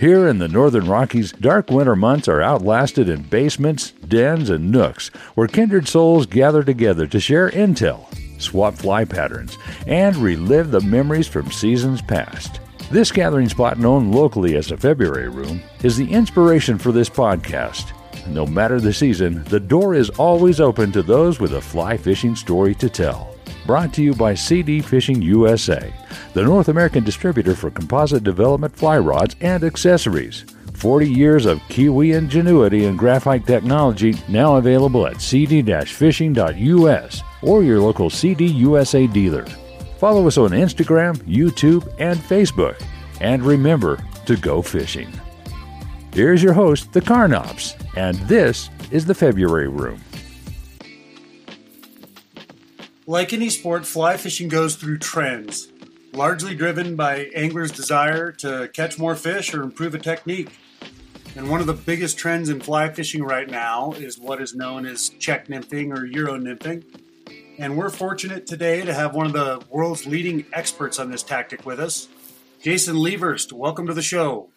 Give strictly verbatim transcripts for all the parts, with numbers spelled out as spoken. Here in the Northern Rockies, dark winter months are outlasted in basements, dens, and nooks where kindred souls gather together to share intel, swap fly patterns, and relive the memories from seasons past. This gathering spot, known locally as the February Room, is the inspiration for this podcast. No matter the season, the door is always open to those with a fly fishing story to tell. Brought to you by C D Fishing U S A, the North American distributor for composite development fly rods and accessories. forty years of Kiwi ingenuity and graphite technology, now available at c d dash fishing dot u s or your local C D U S A dealer. Follow us on Instagram, YouTube, and Facebook. And remember to go fishing. Here's your host, the Carnops, and this is the February Room. Like any sport, fly fishing goes through trends, largely driven by anglers' desire to catch more fish or improve a technique. And one of the biggest trends in fly fishing right now is what is known as Czech nymphing or Euro-nymphing. And we're fortunate today to have one of the world's leading experts on this tactic with us, Jason Lieverst. Welcome to the show.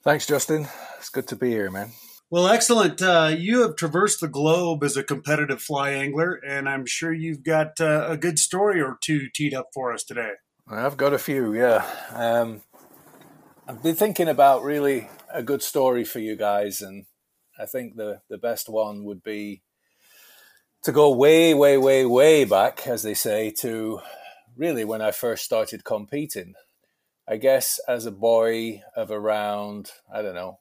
Thanks, Justin. It's good to be here, man. Well, excellent. Uh, you have traversed the globe as a competitive fly angler, and I'm sure you've got uh, a good story or two teed up for us today. I've got a few, yeah. Um, I've been thinking about really a good story for you guys, and I think the, the best one would be to go way, way, way, way back, as they say, to really when I first started competing. I guess as a boy of around, I don't know,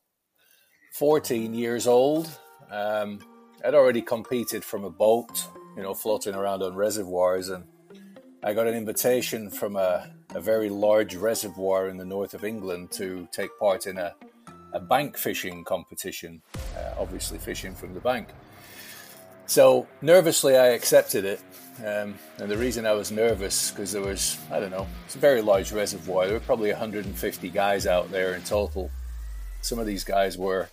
fourteen years old, um, I'd already competed from a boat, you know, floating around on reservoirs, and I got an invitation from a, a very large reservoir in the north of England to take part in a, a bank fishing competition, uh, obviously fishing from the bank. So nervously I accepted it, um, and the reason I was nervous, because there was, I don't know, it's a very large reservoir, there were probably one hundred fifty guys out there in total. Some of these guys were,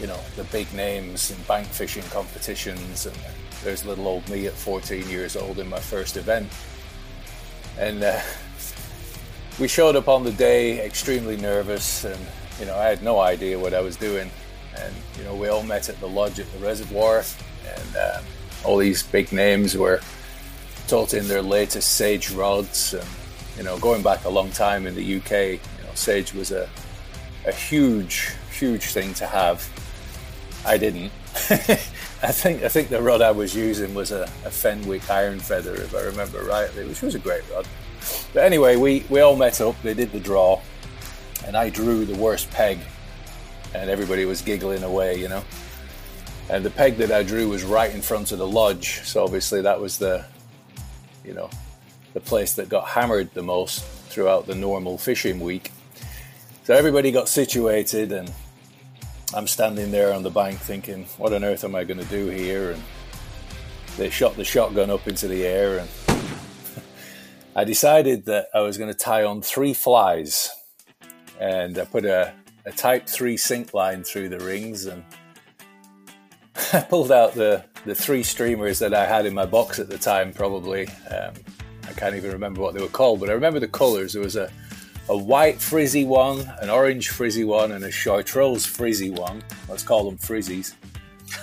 you know, the big names in bank fishing competitions, and there's little old me at fourteen years old in my first event. And uh, we showed up on the day extremely nervous, and, you know, I had no idea what I was doing. And, you know, we all met at the lodge at the reservoir, and uh, all these big names were toting their latest Sage rods. And, you know, going back a long time in the U K, you know, Sage was a A huge, huge thing to have. I didn't. I think I think the rod I was using was a, a Fenwick Iron Feather, if I remember rightly, which was a great rod. But anyway, we, we all met up, they did the draw, and I drew the worst peg, and everybody was giggling away, you know. And the peg that I drew was right in front of the lodge, so obviously that was the, you know, the place that got hammered the most throughout the normal fishing week. So everybody got situated, and I'm standing there on the bank thinking, what on earth am I going to do here? And they shot the shotgun up into the air, and I decided that I was going to tie on three flies, and I put a, a type three sink line through the rings, and I pulled out the, the three streamers that I had in my box at the time, probably. Um, I can't even remember what they were called, but I remember the colours. There was a, a white frizzy one, an orange frizzy one, and a chartreuse frizzy one. Let's call them frizzies.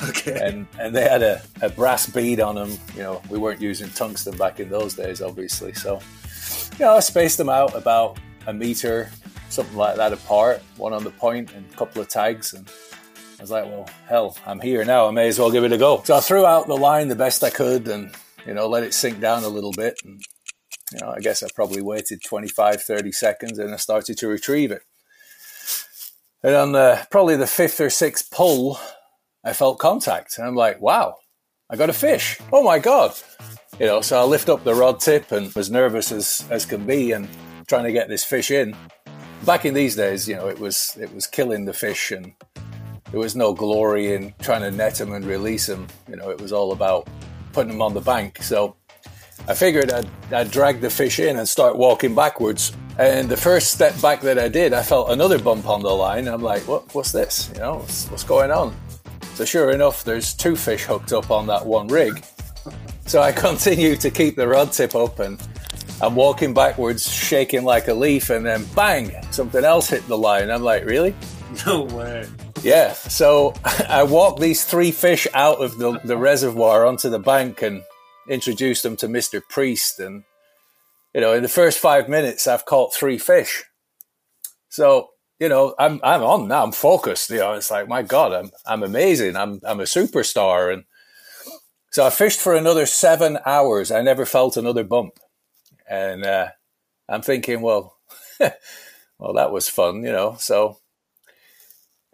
Okay. And and they had a, a brass bead on them. You know, we weren't using tungsten back in those days, obviously. So, you know, I spaced them out about a metre, something like that apart, one on the point and a couple of tags. And I was like, well, hell, I'm here now. I may as well give it a go. So I threw out the line the best I could and, you know, let it sink down a little bit. And, you know, I guess I probably waited twenty-five, thirty seconds and I started to retrieve it. And on the, probably the fifth or sixth pull, I felt contact, and I'm like, wow, I got a fish. Oh my God. You know, so I lift up the rod tip and was nervous as, as can be and trying to get this fish in. Back in these days, you know, it was, it was killing the fish, and there was no glory in trying to net them and release them. You know, it was all about putting them on the bank. So I figured I'd, I'd drag the fish in and start walking backwards. And the first step back that I did, I felt another bump on the line. I'm like, what, what's this? You know, what's, what's going on? So sure enough, there's two fish hooked up on that one rig. So I continue to keep the rod tip up, and I'm walking backwards, shaking like a leaf, and then bang, something else hit the line. I'm like, really? No way. Yeah. So I walked these three fish out of the, the reservoir onto the bank and introduced them to Mister Priest. And, you know, in the first five minutes, I've caught three fish. So... You know, I'm I'm on now. I'm focused. You know, it's like, my God, I'm I'm amazing. I'm I'm a superstar. And so I fished for another seven hours. I never felt another bump. And uh, I'm thinking, well, well, that was fun, you know. So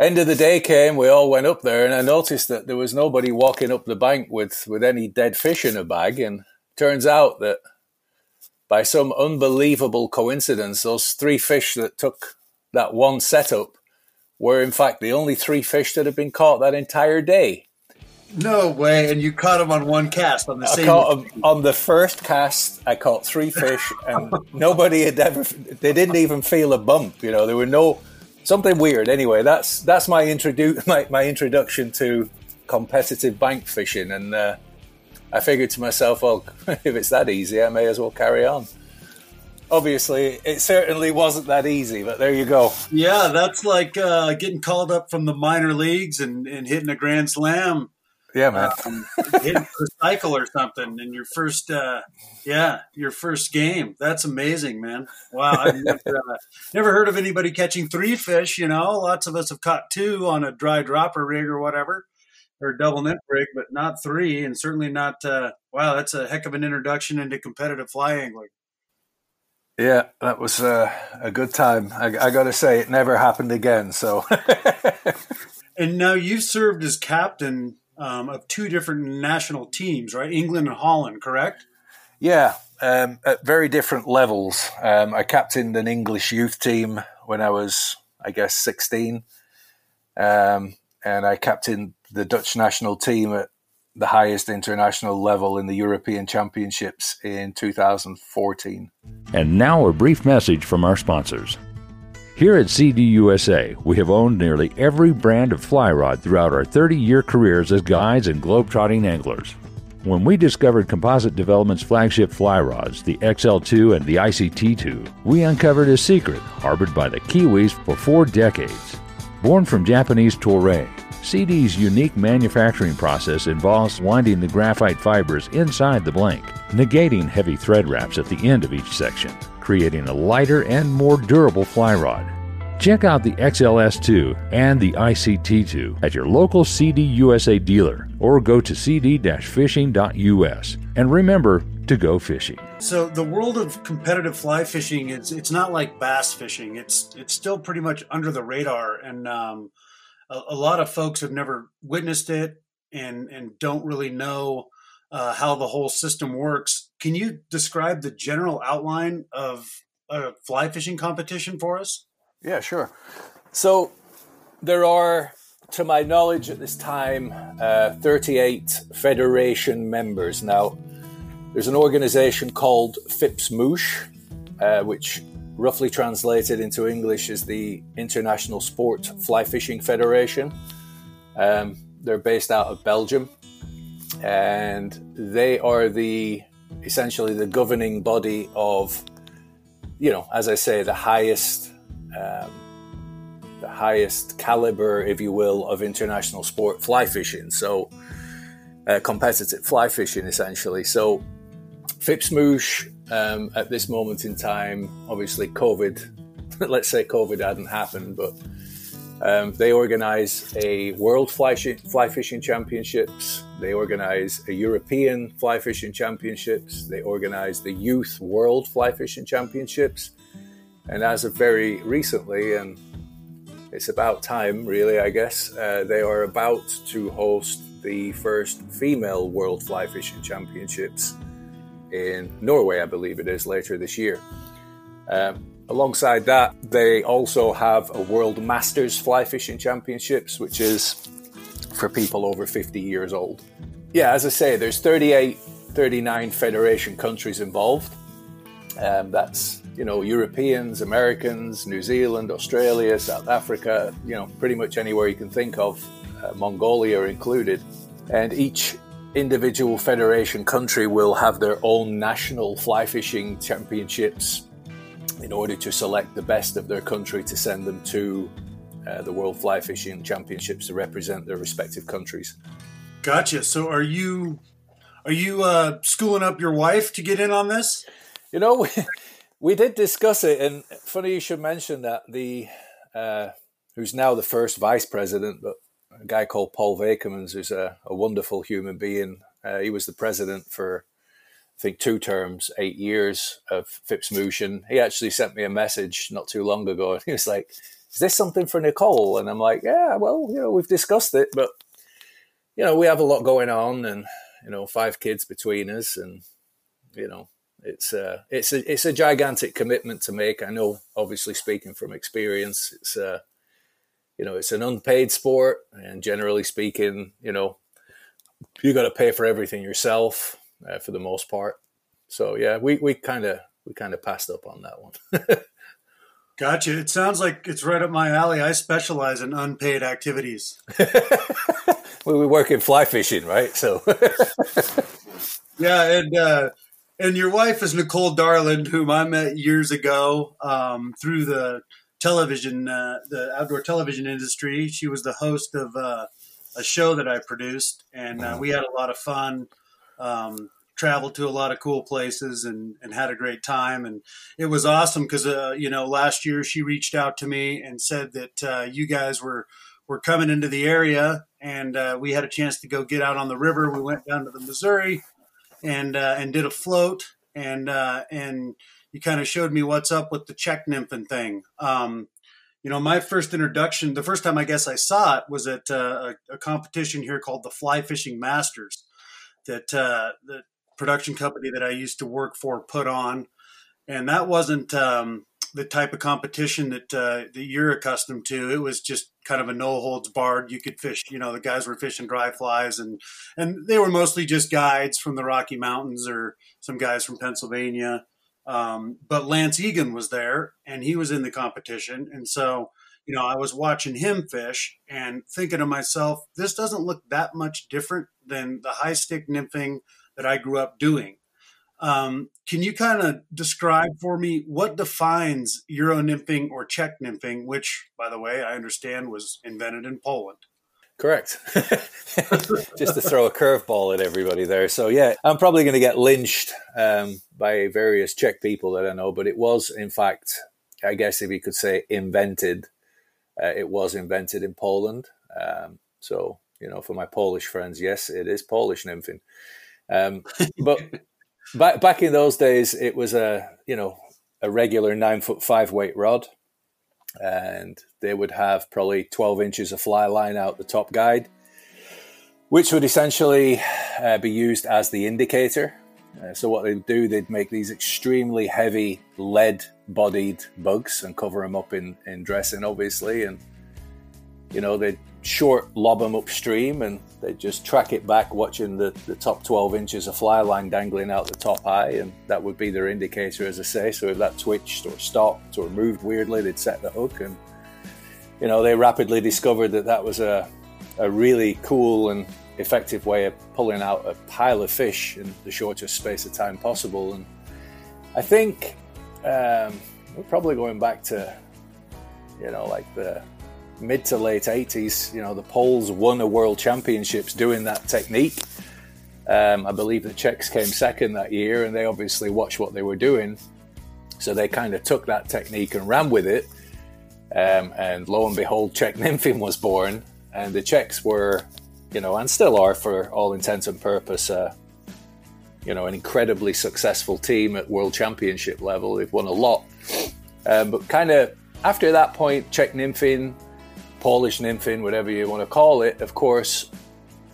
end of the day came. We all went up there, and I noticed that there was nobody walking up the bank with with any dead fish in a bag. And turns out that by some unbelievable coincidence, those three fish that took that one setup were in fact the only three fish that had been caught that entire day. No way. And you caught them on one cast on the I same caught them on the first cast. I caught three fish, and nobody had ever, they didn't even feel a bump. You know, there were no, something weird. Anyway, that's, that's my introdu- my, my introduction to competitive bank fishing. And uh, I figured to myself, well, if it's that easy, I may as well carry on. Obviously, it certainly wasn't that easy, but there you go. Yeah, that's like uh, getting called up from the minor leagues and, and hitting a grand slam. Yeah, man. Um, hitting a cycle or something in your first, uh, yeah, your first game. That's amazing, man. Wow. I've never, uh, never heard of anybody catching three fish, you know. Lots of us have caught two on a dry dropper rig or whatever, or double nymph rig, but not three, and certainly not, uh, wow, that's a heck of an introduction into competitive fly angling. Yeah, that was uh, a good time. I, I got to say, it never happened again. So, and now you've served as captain um, of two different national teams, right? England and Holland, correct? Yeah, um, at very different levels. Um, I captained an English youth team when I was, I guess, sixteen. Um, and I captained the Dutch national team at the highest international level in the European Championships in two thousand fourteen. And now a brief message from our sponsors. Here at C D U S A, we have owned nearly every brand of fly rod throughout our thirty-year careers as guides and globetrotting anglers. When we discovered Composite Development's flagship fly rods, the X L two and the I C T two, we uncovered a secret harbored by the Kiwis for four decades. Born from Japanese Toray, C D's unique manufacturing process involves winding the graphite fibers inside the blank, negating heavy thread wraps at the end of each section, creating a lighter and more durable fly rod. Check out the X L S two and the I C T two at your local C D U S A dealer or go to c d dash fishing dot u s. And remember to go fishing. So the world of competitive fly fishing, is it's not like bass fishing. It's it's still pretty much under the radar. And um, a, a lot of folks have never witnessed it and, and don't really know uh, how the whole system works. Can you describe the general outline of a fly fishing competition for us? Yeah, sure. So there are, to my knowledge at this time, uh, thirty-eight federation members. Now, there's an organization called FIPS-Mouche, uh, which roughly translated into English is the International Sport Fly Fishing Federation. Um, they're based out of Belgium, and they are the essentially the governing body of, you know, as I say, the highest... Um, the highest caliber, if you will, of international sport fly fishing. So uh, competitive fly fishing, essentially. So FIPS-Mouche um, at this moment in time, obviously COVID, let's say COVID hadn't happened, but um, they organize a World Fly, sh- fly Fishing Championships. They organize a European Fly Fishing Championships. They organize the Youth World Fly Fishing Championships. And as of very recently, and it's about time, really, I guess, uh, they are about to host the first female World Fly Fishing Championships in Norway, I believe it is, later this year. Um, alongside that, they also have a World Masters Fly Fishing Championships, which is for people over fifty years old. Yeah, as I say, there's thirty-eight, thirty-nine federation countries involved. Um, that's, you know, Europeans, Americans, New Zealand, Australia, South Africa, you know, pretty much anywhere you can think of, uh, Mongolia included. And each individual federation country will have their own national fly fishing championships in order to select the best of their country to send them to uh, the World Fly Fishing Championships to represent their respective countries. Gotcha. So are you, are you uh, schooling up your wife to get in on this? You know, we, we did discuss it, and funny you should mention that. The uh, who's now the first vice president, but a guy called Paul Vakermans, who's a, a wonderful human being. Uh, he was the president for, I think, two terms, eight years of FIPS-Mouche, and he actually sent me a message not too long ago, and he was like, "Is this something for Nicole?" And I'm like, "Yeah, well, you know, we've discussed it, but you know, we have a lot going on, and you know, five kids between us, and you know." It's a, it's a, it's a gigantic commitment to make. I know, obviously speaking from experience, it's a, you know, it's an unpaid sport, and generally speaking, you know, you got to pay for everything yourself uh, for the most part. So yeah, we, we kind of, we kind of passed up on that one. Gotcha. It sounds like it's right up my alley. I specialize in unpaid activities. Well, we work in fly fishing, right? So yeah. And, uh, And your wife is Nicole Darland, whom I met years ago um, through the television, uh, the outdoor television industry. She was the host of uh, a show that I produced, and uh, we had a lot of fun, um, traveled to a lot of cool places, and, and had a great time. And it was awesome because, uh, you know, last year she reached out to me and said that uh, you guys were, were coming into the area, and uh, we had a chance to go get out on the river. We went down to the Missouri and uh, and did a float, and uh, and you kind of showed me what's up with the Czech nymphing thing. Um, you know, my first introduction, the first time I guess I saw it was at uh, a, a competition here called the Fly Fishing Masters that uh, the production company that I used to work for put on. And that wasn't um, the type of competition that, uh, that you're accustomed to. It was just kind of a no holds barred. You could fish, you know, the guys were fishing dry flies, and, and they were mostly just guides from the Rocky Mountains or some guys from Pennsylvania. Um, but Lance Egan was there, and he was in the competition. And so, you know, I was watching him fish and thinking to myself, this doesn't look that much different than the high stick nymphing that I grew up doing. Um, can you kind of describe for me what defines Euro-nymphing or Czech nymphing, which, by the way, I understand was invented in Poland? Correct. Just to throw a curveball at everybody there. So, yeah, I'm probably going to get lynched um, by various Czech people that I know, but it was, in fact, I guess if you could say invented, uh, it was invented in Poland. Um, so, you know, for my Polish friends, yes, it is Polish nymphing. Um, but back back in those days, it was a, you know, a regular nine foot five weight rod. And they would have probably twelve inches of fly line out the top guide, which would essentially uh, be used as the indicator. Uh, so what they'd do, they'd make these extremely heavy lead-bodied bugs and cover them up in, in dressing, obviously. And, you know, they'd short lob them upstream and they'd just track it back, watching the, the top twelve inches of fly line dangling out the top eye. And that would be their indicator, as I say. So if that twitched or stopped or moved weirdly, they'd set the hook. And, you know, they rapidly discovered that that was a, a really cool and effective way of pulling out a pile of fish in the shortest space of time possible. And I think um, we're probably going back to, you know, like the mid to late eighties, you know, the Poles won a world championships doing that technique. Um, I believe the Czechs came second that year, and they obviously watched what they were doing. So they kind of took that technique and ran with it. Um, and lo and behold, Czech nymphing was born. And the Czechs were, you know, and still are for all intents and purpose, uh, you know, an incredibly successful team at world championship level. They've won a lot. Um, but kind of after that point, Czech nymphing, Polish nymphing, whatever you want to call it, of course,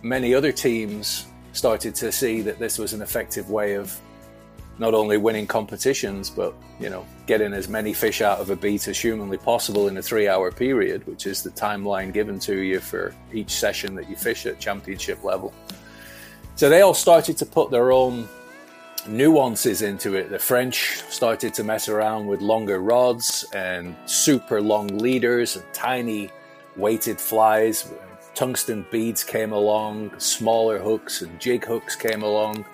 many other teams started to see that this was an effective way of not only winning competitions, but, you know, getting as many fish out of a beat as humanly possible in a three-hour period, which is the timeline given to you for each session that you fish at championship level. So they all started to put their own nuances into it. The French started to mess around with longer rods and super long leaders and tiny weighted flies. Tungsten beads came along, smaller hooks and jig hooks came along.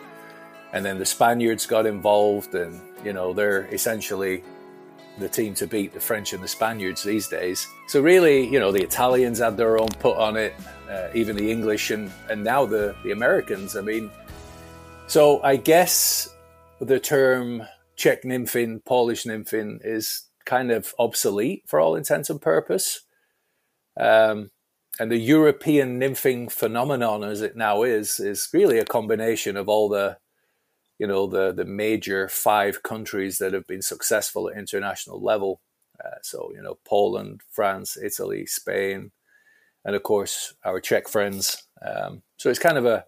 And then the Spaniards got involved, and, you know, they're essentially the team to beat, the French and the Spaniards these days. So really, you know, the Italians had their own put on it, uh, even the English, and, and now the, the Americans. I mean, so I guess the term Czech nymphing, Polish nymphing is kind of obsolete for all intents and purpose. Um, and the European nymphing phenomenon, as it now is, is really a combination of all the, you know, the, the major five countries that have been successful at international level. Uh, so, you know, Poland, France, Italy, Spain, and of course, our Czech friends. Um, so it's kind of a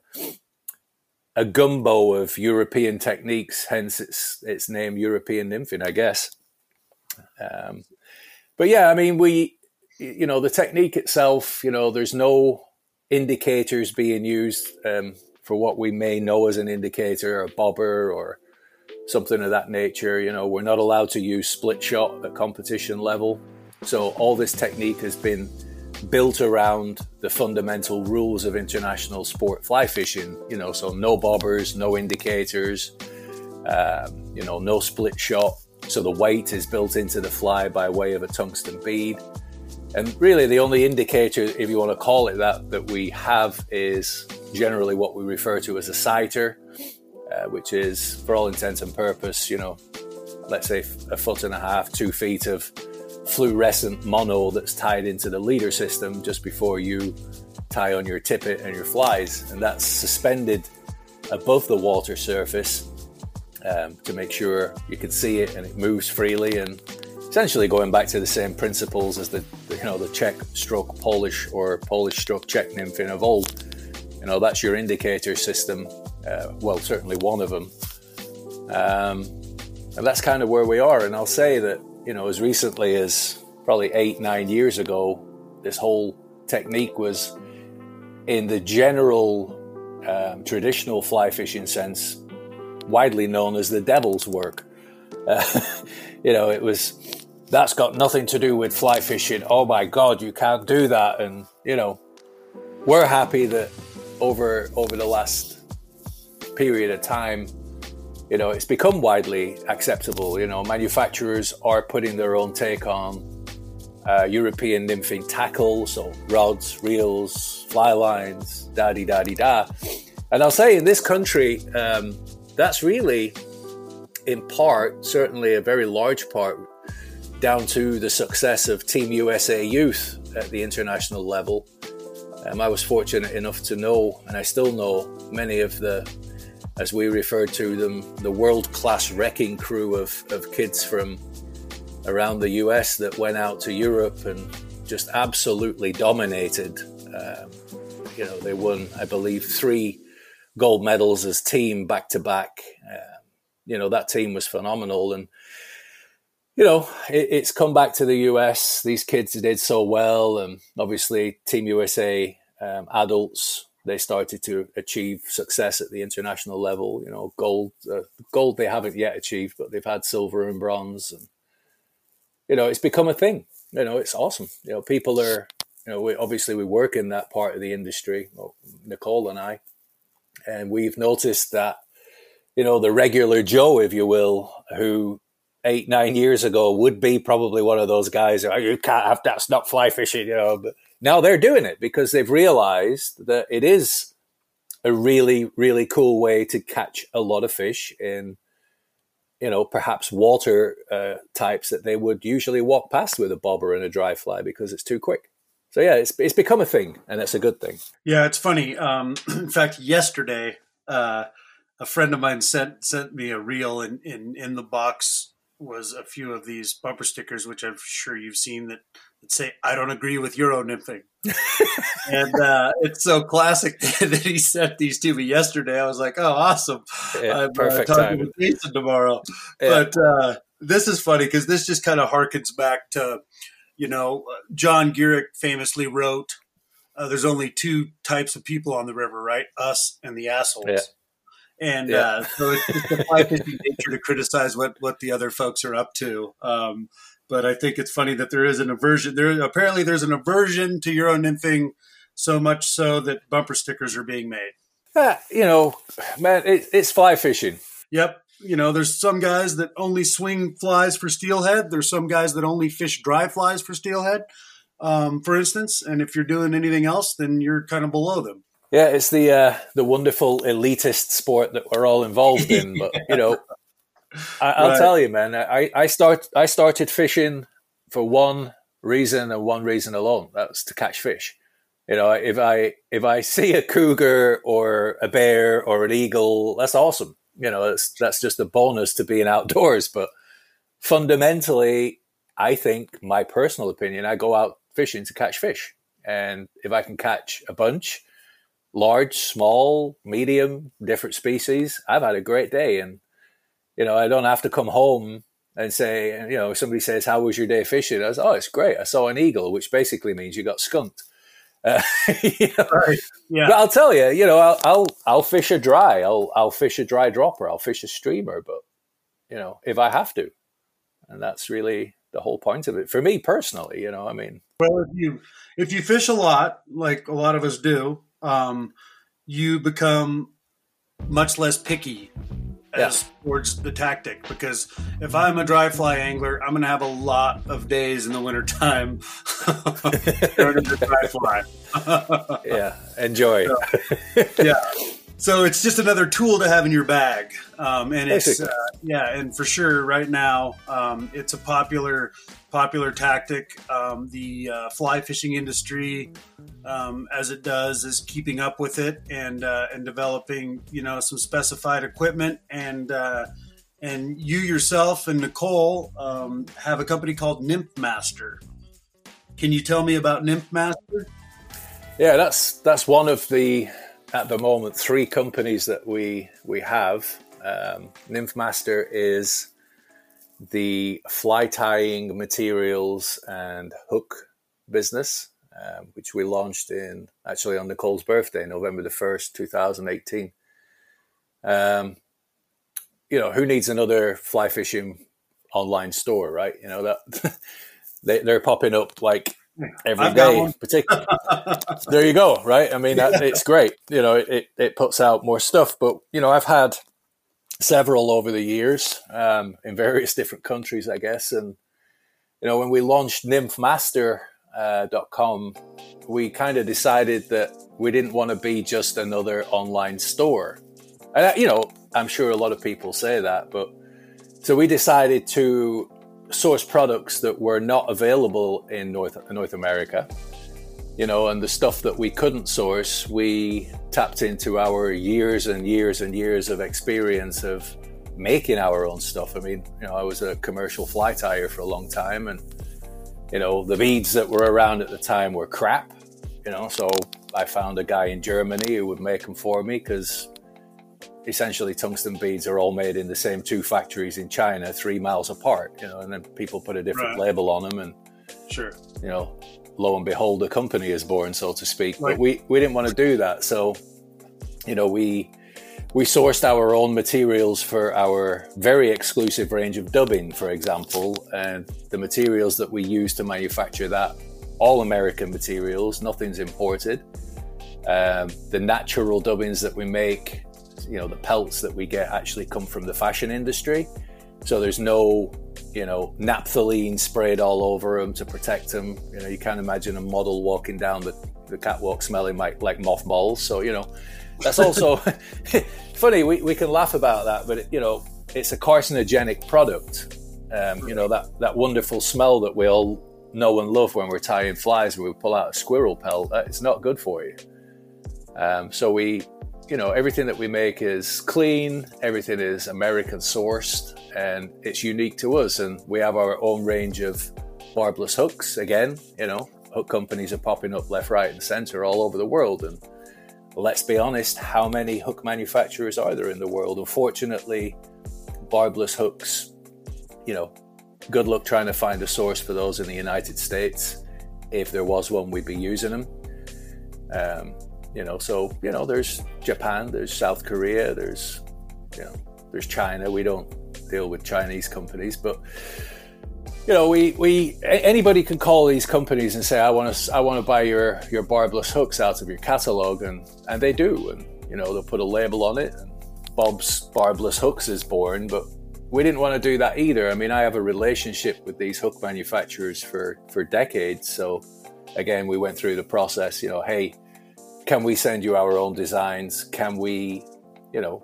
a gumbo of European techniques, hence its its name, European nymphing, I guess. Um, but yeah, I mean, we, you know, the technique itself, you know, there's no indicators being used um for what we may know as an indicator, a bobber or something of that nature. You know, we're not allowed to use split shot at competition level. So all this technique has been built around the fundamental rules of international sport fly fishing, you know, so no bobbers, no indicators, um, you know, no split shot. So the weight is built into the fly by way of a tungsten bead. And really the only indicator, if you want to call it that, that we have is generally what we refer to as a sighter, uh, which is, for all intents and purpose, you know, let's say a foot and a half, two feet of fluorescent mono that's tied into the leader system just before you tie on your tippet and your flies. And that's suspended above the water surface um, to make sure you can see it and it moves freely, and essentially going back to the same principles as the, you know, the Czech stroke Polish or Polish stroke Czech nymphing of old. You know, that's your indicator system. Uh, well, certainly one of them. Um, and that's kind of where we are. And I'll say that, you know, as recently as probably eight, nine years ago, this whole technique was in the general um, traditional fly fishing sense, widely known as the devil's work. Uh, you know, it was... that's got nothing to do with fly fishing. Oh my God, you can't do that. And, you know, we're happy that over over the last period of time, you know, it's become widely acceptable. You know, manufacturers are putting their own take on uh, European nymphing tackle, so rods, reels, fly lines, da-dee-da-dee-da. And I'll say in this country, um, that's really in part, certainly a very large part, down to the success of Team U S A Youth at the international level. Um, I was fortunate enough to know, and I still know, many of the, as we refer to them, the world-class wrecking crew of, of kids from around the U S that went out to Europe and just absolutely dominated. Um, you know, they won, I believe, three gold medals as team back-to-back. Uh, you know, that team was phenomenal. And, you know, it, it's come back to the U S. These kids did so well. And obviously, Team U S A um, adults, they started to achieve success at the international level. You know, gold, uh, gold they haven't yet achieved, but they've had silver and bronze. And, you know, it's become a thing. You know, it's awesome. You know, people are, you know, we, obviously we work in that part of the industry, well, Nicole and I, and we've noticed that, you know, the regular Joe, if you will, who eight, nine years ago would be probably one of those guys, oh, you can't have, that's not fly fishing, you know, but now they're doing it because they've realized that it is a really, really cool way to catch a lot of fish in, you know, perhaps water uh, types that they would usually walk past with a bobber and a dry fly because it's too quick. So yeah, it's it's become a thing, and that's a good thing. Yeah, it's funny. Um, in fact, yesterday, uh, a friend of mine sent sent me a reel, and in, in, in the box was a few of these bumper stickers, which I'm sure you've seen, that, that say, I don't agree with Euro-nymphing. And uh, it's so classic that he sent these to me yesterday. I was like, oh, awesome. Yeah, I'm perfect uh, talking time. With Jason tomorrow. Yeah. But uh, this is funny because this just kind of harkens back to, you know, John Guerick famously wrote, uh, there's only two types of people on the river, right? Us and the assholes. Yeah. And yeah. uh, so it's, it's the fly fishing nature to criticize what, what the other folks are up to. Um, but I think it's funny that there is an aversion. There apparently there's an aversion to Euro-nymphing, so much so that bumper stickers are being made. Uh, you know, man, it, it's fly fishing. Yep. You know, there's some guys that only swing flies for steelhead. There's some guys that only fish dry flies for steelhead, um, for instance. And if you're doing anything else, then you're kind of below them. Yeah, it's the uh, the wonderful elitist sport that we're all involved in. But, you know, I, I'll right. tell you, man, I, I start I started fishing for one reason and one reason alone. That's to catch fish. You know, if I if I see a cougar or a bear or an eagle, that's awesome. You know, that's, that's just a bonus to being outdoors. But fundamentally, I think, my personal opinion, I go out fishing to catch fish. And if I can catch a bunch, large, small, medium, different species, I've had a great day. And, you know, I don't have to come home and say, you know, somebody says, how was your day fishing? I was, oh, it's great. I saw an eagle, which basically means you got skunked. Uh, you know? Right. Yeah. But I'll tell you, you know, I'll, I'll I'll fish a dry, I'll I'll fish a dry dropper, I'll fish a streamer, but you know, if I have to, and that's really the whole point of it for me personally. You know, I mean, well, if you if you fish a lot, like a lot of us do, um, you become much less picky as yeah. towards the tactic, because if I'm a dry fly angler, I'm going to have a lot of days in the wintertime learning to dry fly. Yeah, enjoy. So, yeah. So it's just another tool to have in your bag. Um, and it's, uh, yeah, and for sure right now, um, it's a popular, popular tactic. Um, the uh, fly fishing industry, um, as it does, is keeping up with it and, uh, and developing, you know, some specified equipment. And, uh, and you yourself and Nicole um, have a company called Nymph Master. Can you tell me about Nymph Master? Yeah, that's, that's one of the, at the moment, three companies that we we have. Um, Nymph Master is the fly tying materials and hook business, um, which we launched in actually on Nicole's birthday, November the first, two thousand eighteen. Um, you know, who needs another fly fishing online store, right? You know that they, they're popping up like every I've day, particularly. There you go, right? I mean, that, it's great. You know, it, it puts out more stuff. But, you know, I've had several over the years um, in various different countries, I guess. And, you know, when we launched nymph master dot com, uh, we kind of decided that we didn't want to be just another online store. And, you know, I'm sure a lot of people say that. But so we decided to source products that were not available in North North America, you know, and the stuff that we couldn't source, we tapped into our years and years and years of experience of making our own stuff. I mean, you know, I was a commercial fly tyer for a long time, and, you know, the beads that were around at the time were crap, you know, so I found a guy in Germany who would make them for me, because essentially tungsten beads are all made in the same two factories in China, three miles apart, you know, and then people put a different right. label on them, and sure, you know, lo and behold, a company is born, so to speak. Right. But we, we didn't want to do that. So, you know, we we sourced our own materials for our very exclusive range of dubbing, for example, and the materials that we use to manufacture that, all American materials, nothing's imported. Um, the natural dubbings that we make, you know, the pelts that we get actually come from the fashion industry. So there's no, you know, naphthalene sprayed all over them to protect them. You know, you can't imagine a model walking down the, the catwalk smelling like, like mothballs. So, you know, that's also funny. We, we can laugh about that, but, it, you know, it's a carcinogenic product. Um, you know, that, that wonderful smell that we all know and love when we're tying flies, when we pull out a squirrel pelt, it's not good for you. Um, so we... You know, everything that we make is clean, everything is American sourced, and it's unique to us. And we have our own range of barbless hooks. Again, you know, hook companies are popping up left, right, and center all over the world. And let's be honest, how many hook manufacturers are there in the world? Unfortunately, barbless hooks, you know, good luck trying to find a source for those in the United States. If there was one, we'd be using them. Um, You know, so, you know, there's Japan, there's South Korea, there's, you know, there's China. We don't deal with Chinese companies, but, you know, we, we anybody can call these companies and say, I want to I want to buy your, your barbless hooks out of your catalog. And, and they do. And, you know, they'll put a label on it. And Bob's Barbless Hooks is born, but we didn't want to do that either. I mean, I have a relationship with these hook manufacturers for, for decades. So, again, we went through the process, you know, hey, can we send you our own designs? Can we, you know,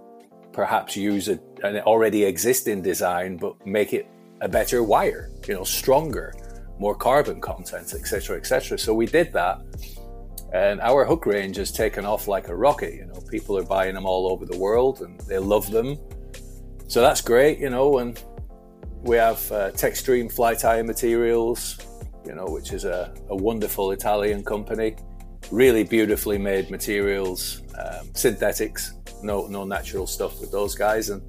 perhaps use a, an already existing design, but make it a better wire, you know, stronger, more carbon content, et cetera, et cetera. So we did that. And our hook range has taken off like a rocket. You know, people are buying them all over the world and they love them. So that's great, you know, and we have uh, Techstream Fly Tire Materials, you know, which is a, a wonderful Italian company. Really beautifully made materials, um, synthetics, no no natural stuff with those guys. And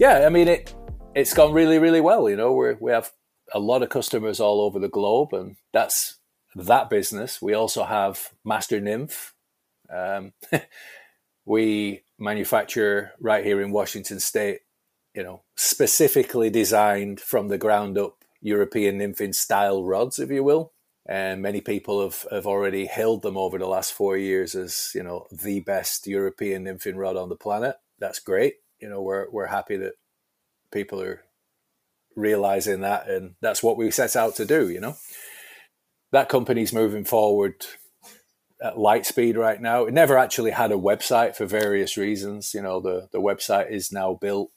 yeah, I mean, it, it's gone really, really well. You know, we we have a lot of customers all over the globe, and that's that business. We also have Master Nymph. Um, we manufacture right here in Washington State, you know, specifically designed from the ground up European nymphing style rods, if you will. And many people have, have already hailed them over the last four years as, you know, the best European nymphing rod on the planet. That's great. You know, we're we're happy that people are realizing that, and that's what we set out to do, you know. That company's moving forward at light speed right now. It never actually had a website for various reasons. You know, the, the website is now built,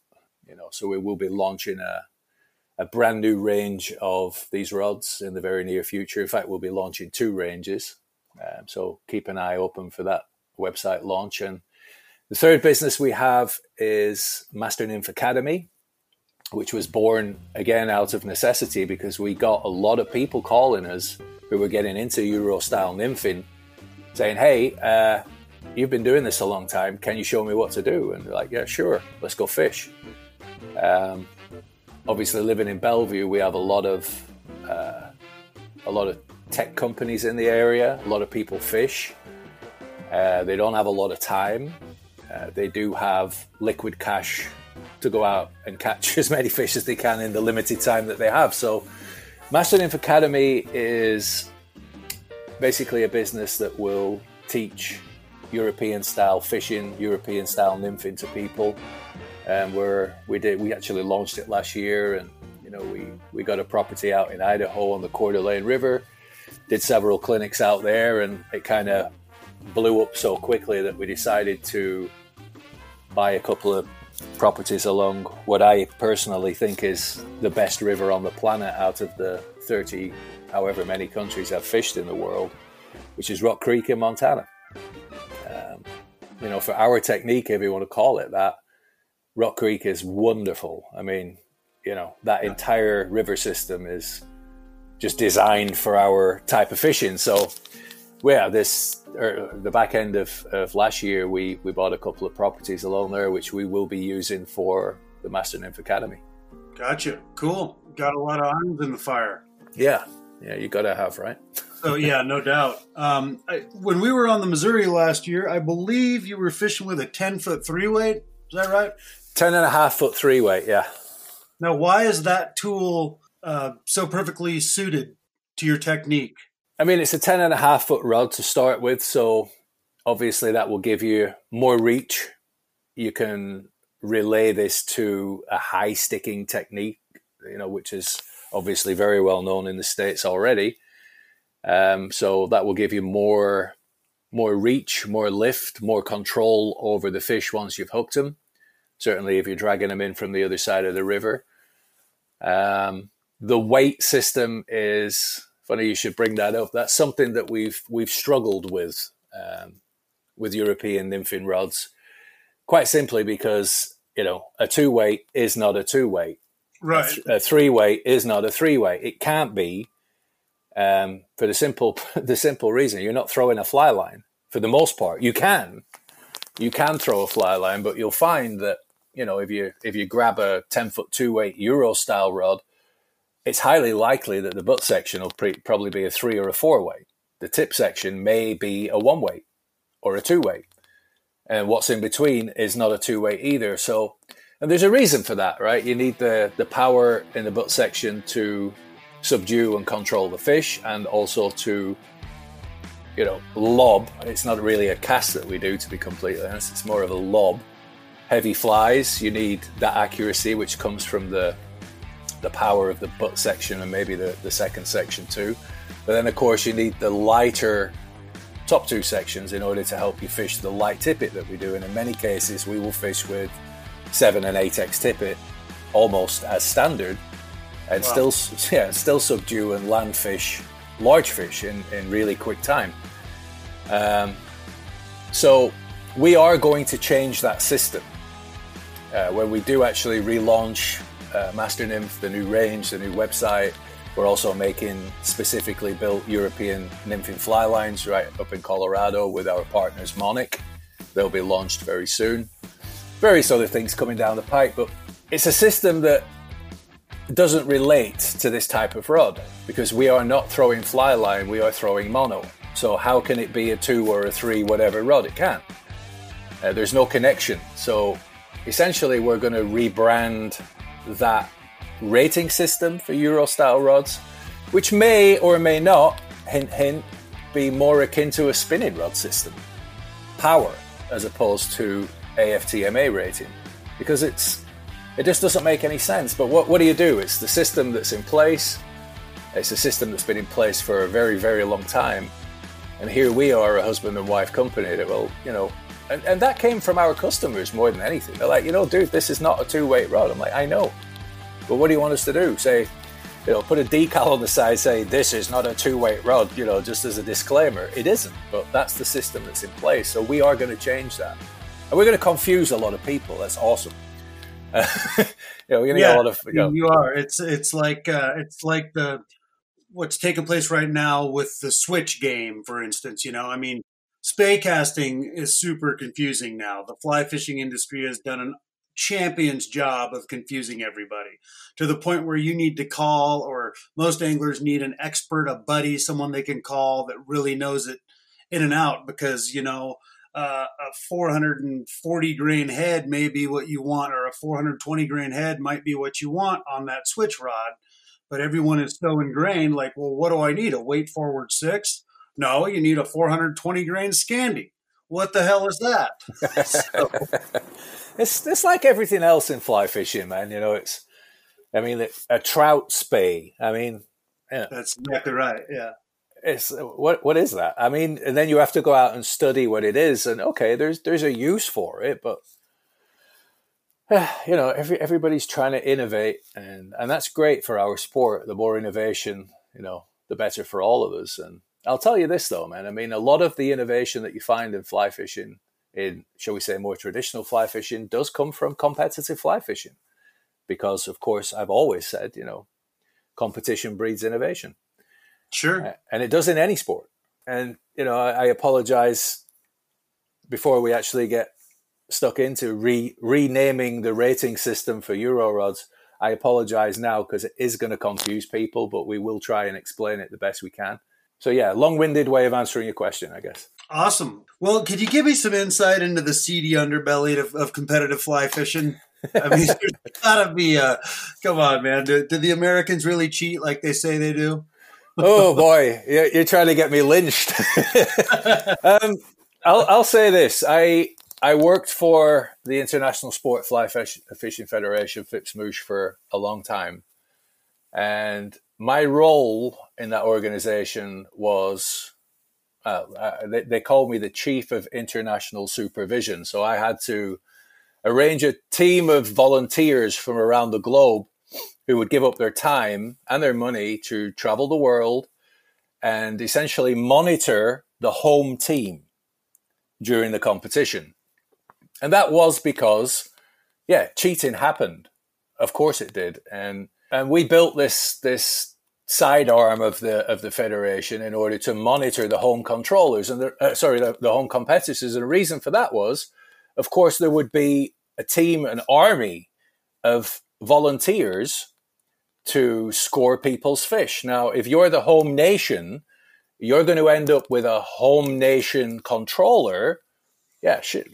you know, so we will be launching a a brand new range of these rods in the very near future. In fact, we'll be launching two ranges. Um, so keep an eye open for that website launch. And the third business we have is Master Nymph Academy, which was born again out of necessity because we got a lot of people calling us who were getting into Euro style nymphing saying, hey, uh, you've been doing this a long time. Can you show me what to do? And they're like, yeah, sure. Let's go fish. Um, Obviously, living in Bellevue, we have a lot of uh, a lot of tech companies in the area. A lot of people fish. Uh, they don't have a lot of time. Uh, they do have liquid cash to go out and catch as many fish as they can in the limited time that they have. So, Master Nymph Academy is basically a business that will teach European-style fishing, European-style nymphing to people. And we're, we did, we actually launched it last year, and, you know, we, we got a property out in Idaho on the Coeur d'Alene River, did several clinics out there, and it kind of blew up so quickly that we decided to buy a couple of properties along what I personally think is the best river on the planet out of the thirty, however many countries I've fished in the world, which is Rock Creek in Montana. Um, you know, for our technique, if you want to call it that, Rock Creek is wonderful. I mean, you know, that entire river system is just designed for our type of fishing. So, yeah, this or the back end of, of last year, we, we bought a couple of properties along there, which we will be using for the Master Nymph Academy. Gotcha. Cool. Got a lot of irons in the fire. Yeah. Yeah, you got to have, right? So, yeah, no doubt. Um, I, when we were on the Missouri last year, I believe you were fishing with a ten-foot three-weight. Is that right? ten and a half foot three-weight, yeah. Now, why is that tool uh, so perfectly suited to your technique? I mean, it's a ten and a half foot rod to start with, so obviously that will give you more reach. You can relay this to a high sticking technique, you know, which is obviously very well known in the States already. Um, so that will give you more, more reach, more lift, more control over the fish once you've hooked them. Certainly if you're dragging them in from the other side of the river. Um, the weight system is... Funny you should bring that up. That's something that we've we've struggled with um, with European nymphing rods, quite simply because, you know, a two weight is not a two weight, right? A, th- a three weight is not a three weight. It can't be um, for the simple the simple reason you're not throwing a fly line for the most part. You can you can throw a fly line, but you'll find that, you know, if you if you grab a ten foot two weight Euro style rod, it's highly likely that the butt section will pre- probably be a three or a four weight. The tip section may be a one weight or a two weight. And what's in between is not a two weight either. So, and there's a reason for that, right? You need the, the power in the butt section to subdue and control the fish and also to, you know, lob. It's not really a cast that we do, to be completely honest. It's more of a lob. Heavy flies, you need that accuracy, which comes from the the power of the butt section and maybe the, the second section too. But then, of course, you need the lighter top two sections in order to help you fish the light tippet that we do. And in many cases, we will fish with seven and eight X tippet almost as standard and wow. still yeah, still subdue and land fish, large fish in, in really quick time. Um, so we are going to change that system uh, when we do actually relaunch Uh, Master Nymph, the new range, the new website. We're also making specifically built European nymphing fly lines right up in Colorado with our partners Monic. They'll be launched very soon. Various other things coming down the pike, but it's a system that doesn't relate to this type of rod because we are not throwing fly line, we are throwing mono. So how can it be a two or a three, whatever rod? It can't. Uh, there's no connection. So essentially we're going to rebrand that rating system for Euro style rods, which may or may not, hint hint, be more akin to a spinning rod system power as opposed to A F T M A rating, because it's it just doesn't make any sense. But what what do you do? It's the system that's in place. It's a system that's been in place for a very, very long time, and here we are, a husband and wife company that will, you know. And, and that came from our customers more than anything. They're like, you know, dude, this is not a two-weight rod. I'm like, I know. But what do you want us to do? Say, you know, put a decal on the side, say, this is not a two-weight rod, you know, just as a disclaimer. It isn't, but that's the system that's in place. So we are going to change that. And we're going to confuse a lot of people. That's awesome. Uh, you know, we're going to yeah, get a lot of... You know, you are. It's, it's, like, uh, it's like the what's taking place right now with the Switch game, for instance, you know, I mean, spey casting is super confusing now. The fly fishing industry has done a champion's job of confusing everybody to the point where you need to call, or most anglers need an expert, a buddy, someone they can call that really knows it in and out, because, you know, uh, a four hundred forty grain head may be what you want, or a four hundred twenty grain head might be what you want on that switch rod. But everyone is so ingrained, like, well, what do I need? A weight forward six? No, you need a four hundred twenty grain Scandi. What the hell is that? so. It's it's like everything else in fly fishing, man. You know, it's, I mean, a trout spey. I mean, you know, that's exactly right. Yeah, it's what what is that? I mean, and then you have to go out and study what it is. And okay, there's there's a use for it, but you know, every everybody's trying to innovate, and and that's great for our sport. The more innovation, you know, the better for all of us. And I'll tell you this though, man. I mean, a lot of the innovation that you find in fly fishing, in shall we say more traditional fly fishing, does come from competitive fly fishing, because of course I've always said, you know, competition breeds innovation. Sure. And it does in any sport. And you know, I, I apologize before we actually get stuck into re- renaming the rating system for Euro rods. I apologize now because it is going to confuse people, but we will try and explain it the best we can. So yeah, long-winded way of answering your question, I guess. Awesome. Well, could you give me some insight into the seedy underbelly of, of competitive fly fishing? I mean, there's gotta be a, come on, man. Do, do the Americans really cheat like they say they do? Oh boy, you're, you're trying to get me lynched. um, I'll, I'll say this. I I worked for the International Sport Fly Fish, Fishing Federation, FIPS-Mouche, for a long time. And my role in that organization was, uh, uh, they, they called me the Chief of International Supervision. So I had to arrange a team of volunteers from around the globe who would give up their time and their money to travel the world and essentially monitor the home team during the competition. And that was because, yeah, cheating happened. Of course it did. And and we built this this sidearm of the of the federation in order to monitor the home controllers and the uh, sorry the, the home competitors. And the reason for that was, of course, there would be a team, an army of volunteers to score people's fish. Now, if you're the home nation, you're going to end up with a home nation controller. Yeah, shit.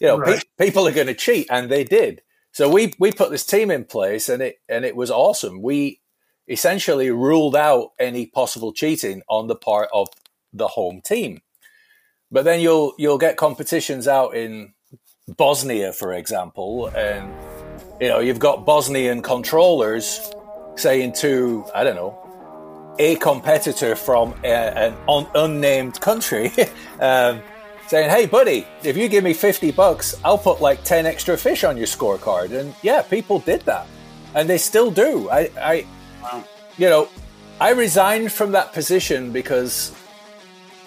you know, right. pe- people are going to cheat, and they did. So we we put this team in place, and it and it was awesome. We essentially ruled out any possible cheating on the part of the home team. But then you'll you'll get competitions out in Bosnia, for example, and you know you've got Bosnian controllers saying to, I don't know, a competitor from a, an un- unnamed country, um, saying, "Hey, buddy, if you give me fifty bucks, I'll put like ten extra fish on your scorecard." And yeah, people did that, and they still do. I, I wow. you know, I resigned from that position because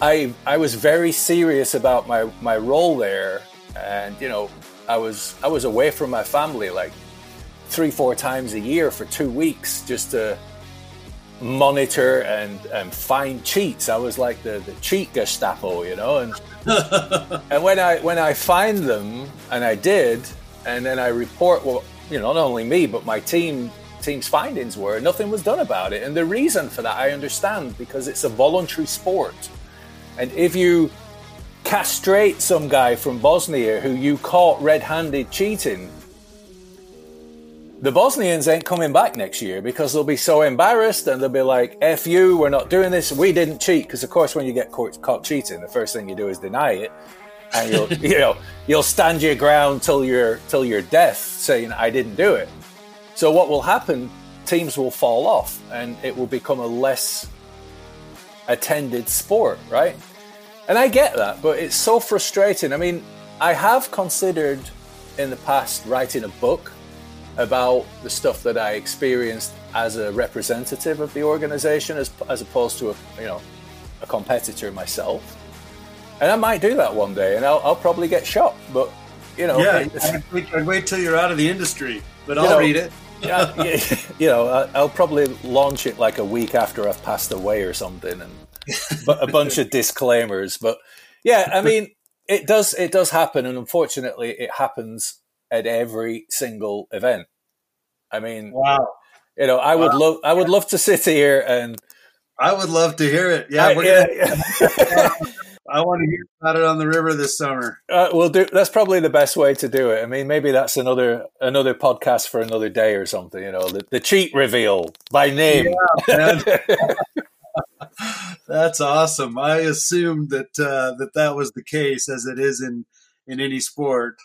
I I was very serious about my, my role there, and you know I was I was away from my family like three four times a year for two weeks just to monitor and, and find cheats. I was like the, the cheat Gestapo, you know. And and when I when I find them, and I did, and then I report what, you know, not only me but my team team's findings were. Nothing was done about it, and the reason for that I understand, because it's a voluntary sport. And if you castrate some guy from Bosnia who you caught red-handed cheating, the Bosnians ain't coming back next year because they'll be so embarrassed, and they'll be like, F you, we're not doing this, we didn't cheat. Because, of course, when you get caught, caught cheating, the first thing you do is deny it. And you'll, you know, you'll stand your ground till your, till your death saying, I didn't do it. So what will happen, teams will fall off, and it will become a less attended sport, right? And I get that, but it's so frustrating. I mean, I have considered in the past writing a book about the stuff that I experienced as a representative of the organization, as as opposed to a, you know, a competitor myself. And I might do that one day, and I'll, I'll probably get shot. But you know, yeah, I'd wait, I'd wait till you're out of the industry, but I'll know, read it. Yeah, you know, I'll probably launch it like a week after I've passed away or something, and a bunch of disclaimers. But yeah, I mean, it does it does happen, and unfortunately, it happens at every single event. I mean, wow. You know, I would wow. love I would love to sit here, and I would love to hear it. Yeah, I, we're yeah, gonna- yeah. I want to hear about it on the river this summer. Uh, we'll do. That's probably the best way to do it. I mean, maybe that's another another podcast for another day or something. You know, the, the cheat reveal by name. Yeah, that's awesome. I assumed that uh, that that was the case, as it is in in any sport.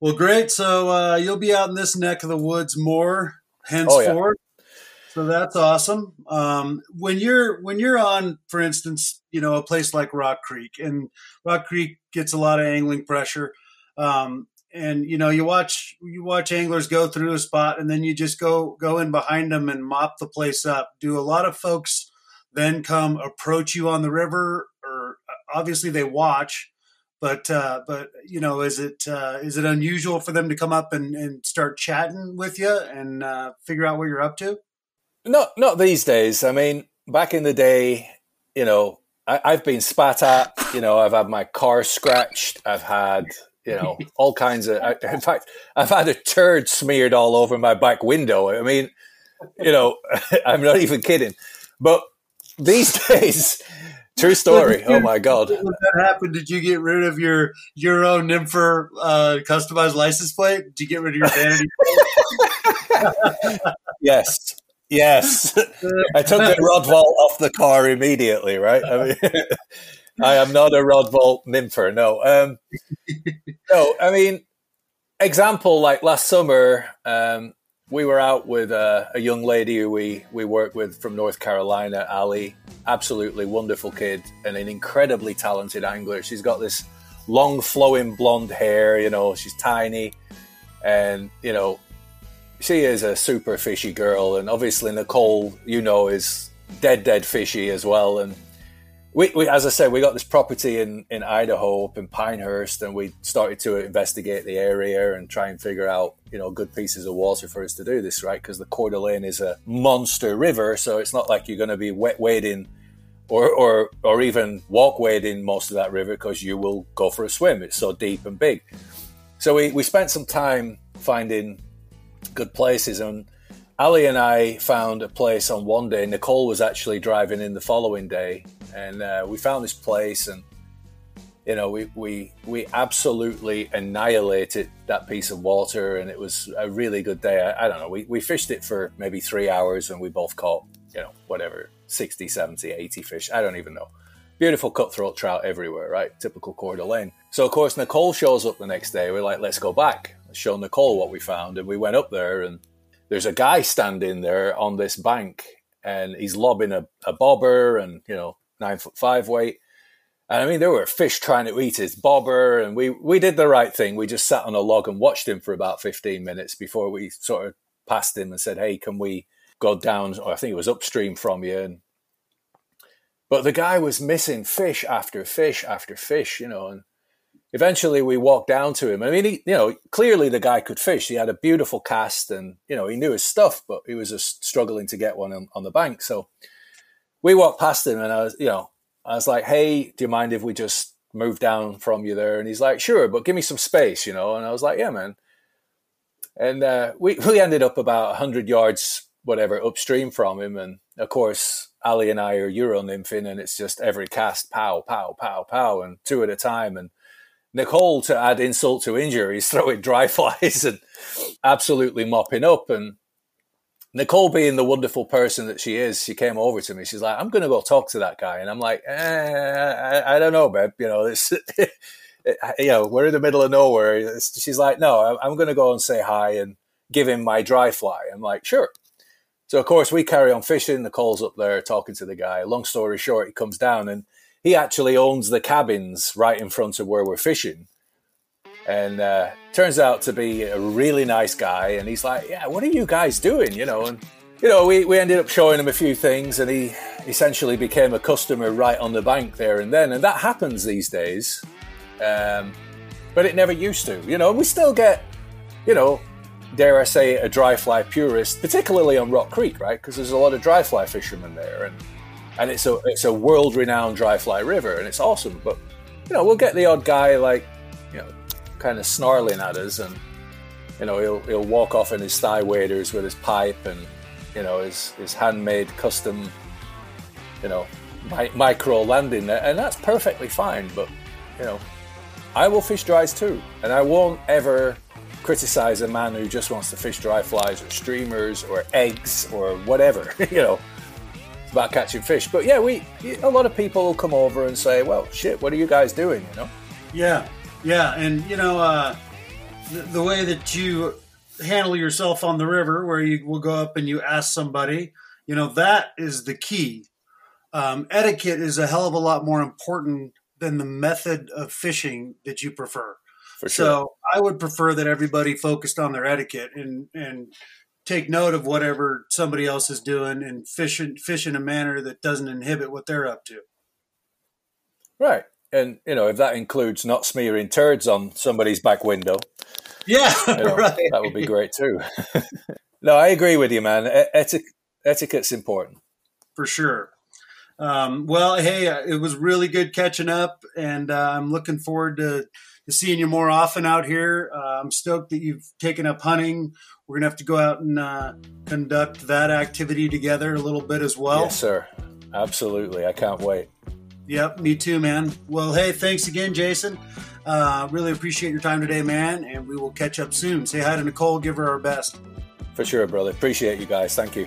Well, great. So uh, you'll be out in this neck of the woods more henceforth. Oh, yeah. So that's awesome. Um, when you're when you're on, for instance, you know, a place like Rock Creek, and Rock Creek gets a lot of angling pressure. Um, and, you know, you watch, you watch anglers go through a spot and then you just go, go in behind them and mop the place up. Do a lot of folks then come approach you on the river, or obviously they watch, but, uh, but, you know, is it, uh, is it unusual for them to come up and, and start chatting with you and, uh, figure out what you're up to? No, not these days. I mean, back in the day, you know, I, I've been spat at, you know, I've had my car scratched. I've had, you know, all kinds of, I, in fact, I've had a turd smeared all over my back window. I mean, you know, I'm not even kidding, but these days, true story. Oh my God. When that happened, did you get rid of your Euro-nympher uh, customized license plate? Did you get rid of your vanity plate? Yes. Yes. I took the rod vault off the car immediately, right? I mean, I am not a rod vault nympher. No. Um, no, I mean, example, like last summer, um, we were out with a, a young lady who we, we work with from North Carolina, Ali, absolutely wonderful kid and an incredibly talented angler. She's got this long flowing blonde hair, you know, she's tiny and, you know, she is a super fishy girl. And obviously Nicole, you know, is dead, dead fishy as well. And we, we as I said, we got this property in, in Idaho up in Pinehurst, and we started to investigate the area and try and figure out, you know, good pieces of water for us to do this, right? Because the Coeur d'Alene is a monster river, so it's not like you're going to be wet wading or, or, or even walk wading most of that river, because you will go for a swim. It's so deep and big. So we, we spent some time finding good places, and Ali and I found a place on one day. Nicole was actually driving in the following day, and uh, we found this place, and you know, we, we we absolutely annihilated that piece of water, and it was a really good day. I, I don't know, we, we fished it for maybe three hours, and we both caught, you know, whatever, sixty, seventy, eighty fish. I don't even know. Beautiful cutthroat trout everywhere, right? Typical Coeur d'Alene. So, of course, Nicole shows up the next day. We're like, let's go back. Let's show Nicole what we found. And we went up there, and there's a guy standing there on this bank, and he's lobbing a, a bobber and, you know, nine foot five weight. And I mean, there were fish trying to eat his bobber, and we, we did the right thing. We just sat on a log and watched him for about fifteen minutes before we sort of passed him and said, hey, can we go down? Or I think it was upstream from you. And, but the guy was missing fish after fish after fish, you know, and eventually we walked down to him. I mean, he, you know, clearly the guy could fish. He had a beautiful cast and, you know, he knew his stuff, but he was just struggling to get one on, on the bank. So we walked past him, and I was, you know, I was like, hey, do you mind if we just move down from you there? And he's like, sure, but give me some space, you know? And I was like, yeah, man. And uh, we, we ended up about one hundred yards, whatever, upstream from him. And, of course, Ali and I are Euro-nymphing, and it's just every cast, pow, pow, pow, pow, and two at a time. And Nicole, to add insult to injury, is throwing dry flies and absolutely mopping up. And Nicole, being the wonderful person that she is, she came over to me. She's like, I'm going to go talk to that guy. And I'm like, eh, I, I don't know, babe. You know, it's, you know, we're in the middle of nowhere. It's, she's like, no, I'm going to go and say hi and give him my dry fly. I'm like, sure. So, of course, we carry on fishing. Nicole's up there talking to the guy. Long story short, he comes down, and he actually owns the cabins right in front of where we're fishing. And uh, turns out to be a really nice guy. And he's like, yeah, what are you guys doing? You know, and, you know, we, we ended up showing him a few things, and he essentially became a customer right on the bank there and then. And that happens these days. Um, but it never used to, you know, we still get, you know, dare I say, a dry fly purist, particularly on Rock Creek, right? Because there's a lot of dry fly fishermen there. And, and it's a, it's a world renowned dry fly river, and it's awesome. But, you know, we'll get the odd guy like, you know, kind of snarling at us, and you know, he'll he'll walk off in his thigh waders with his pipe and, you know, his his handmade custom, you know, mi- micro landing there, and that's perfectly fine. But, you know, I will fish dries too, and I won't ever criticize a man who just wants to fish dry flies or streamers or eggs or whatever. You know, it's about catching fish. But yeah, we a lot of people will come over and say, well, shit, what are you guys doing? You know? Yeah. Yeah, and, you know, uh, the, the way that you handle yourself on the river, where you will go up and you ask somebody, you know, that is the key. Um, etiquette is a hell of a lot more important than the method of fishing that you prefer. For sure. So I would prefer that everybody focused on their etiquette and, and take note of whatever somebody else is doing and fish, in, fish in a manner that doesn't inhibit what they're up to. Right. And, you know, if that includes not smearing turds on somebody's back window, yeah, you know, right. That would be great too. No, I agree with you, man. Etic- etiquette's important. For sure. Um, well, hey, it was really good catching up, and uh, I'm looking forward to, to seeing you more often out here. Uh, I'm stoked that you've taken up hunting. We're going to have to go out and uh, conduct that activity together a little bit as well. Yes, sir. Absolutely. I can't wait. Yep, me too, man. Well, hey, thanks again, Jason. Uh, really appreciate your time today, man, and we will catch up soon. Say hi to Nicole. Give her our best. For sure, brother. Appreciate you guys. Thank you.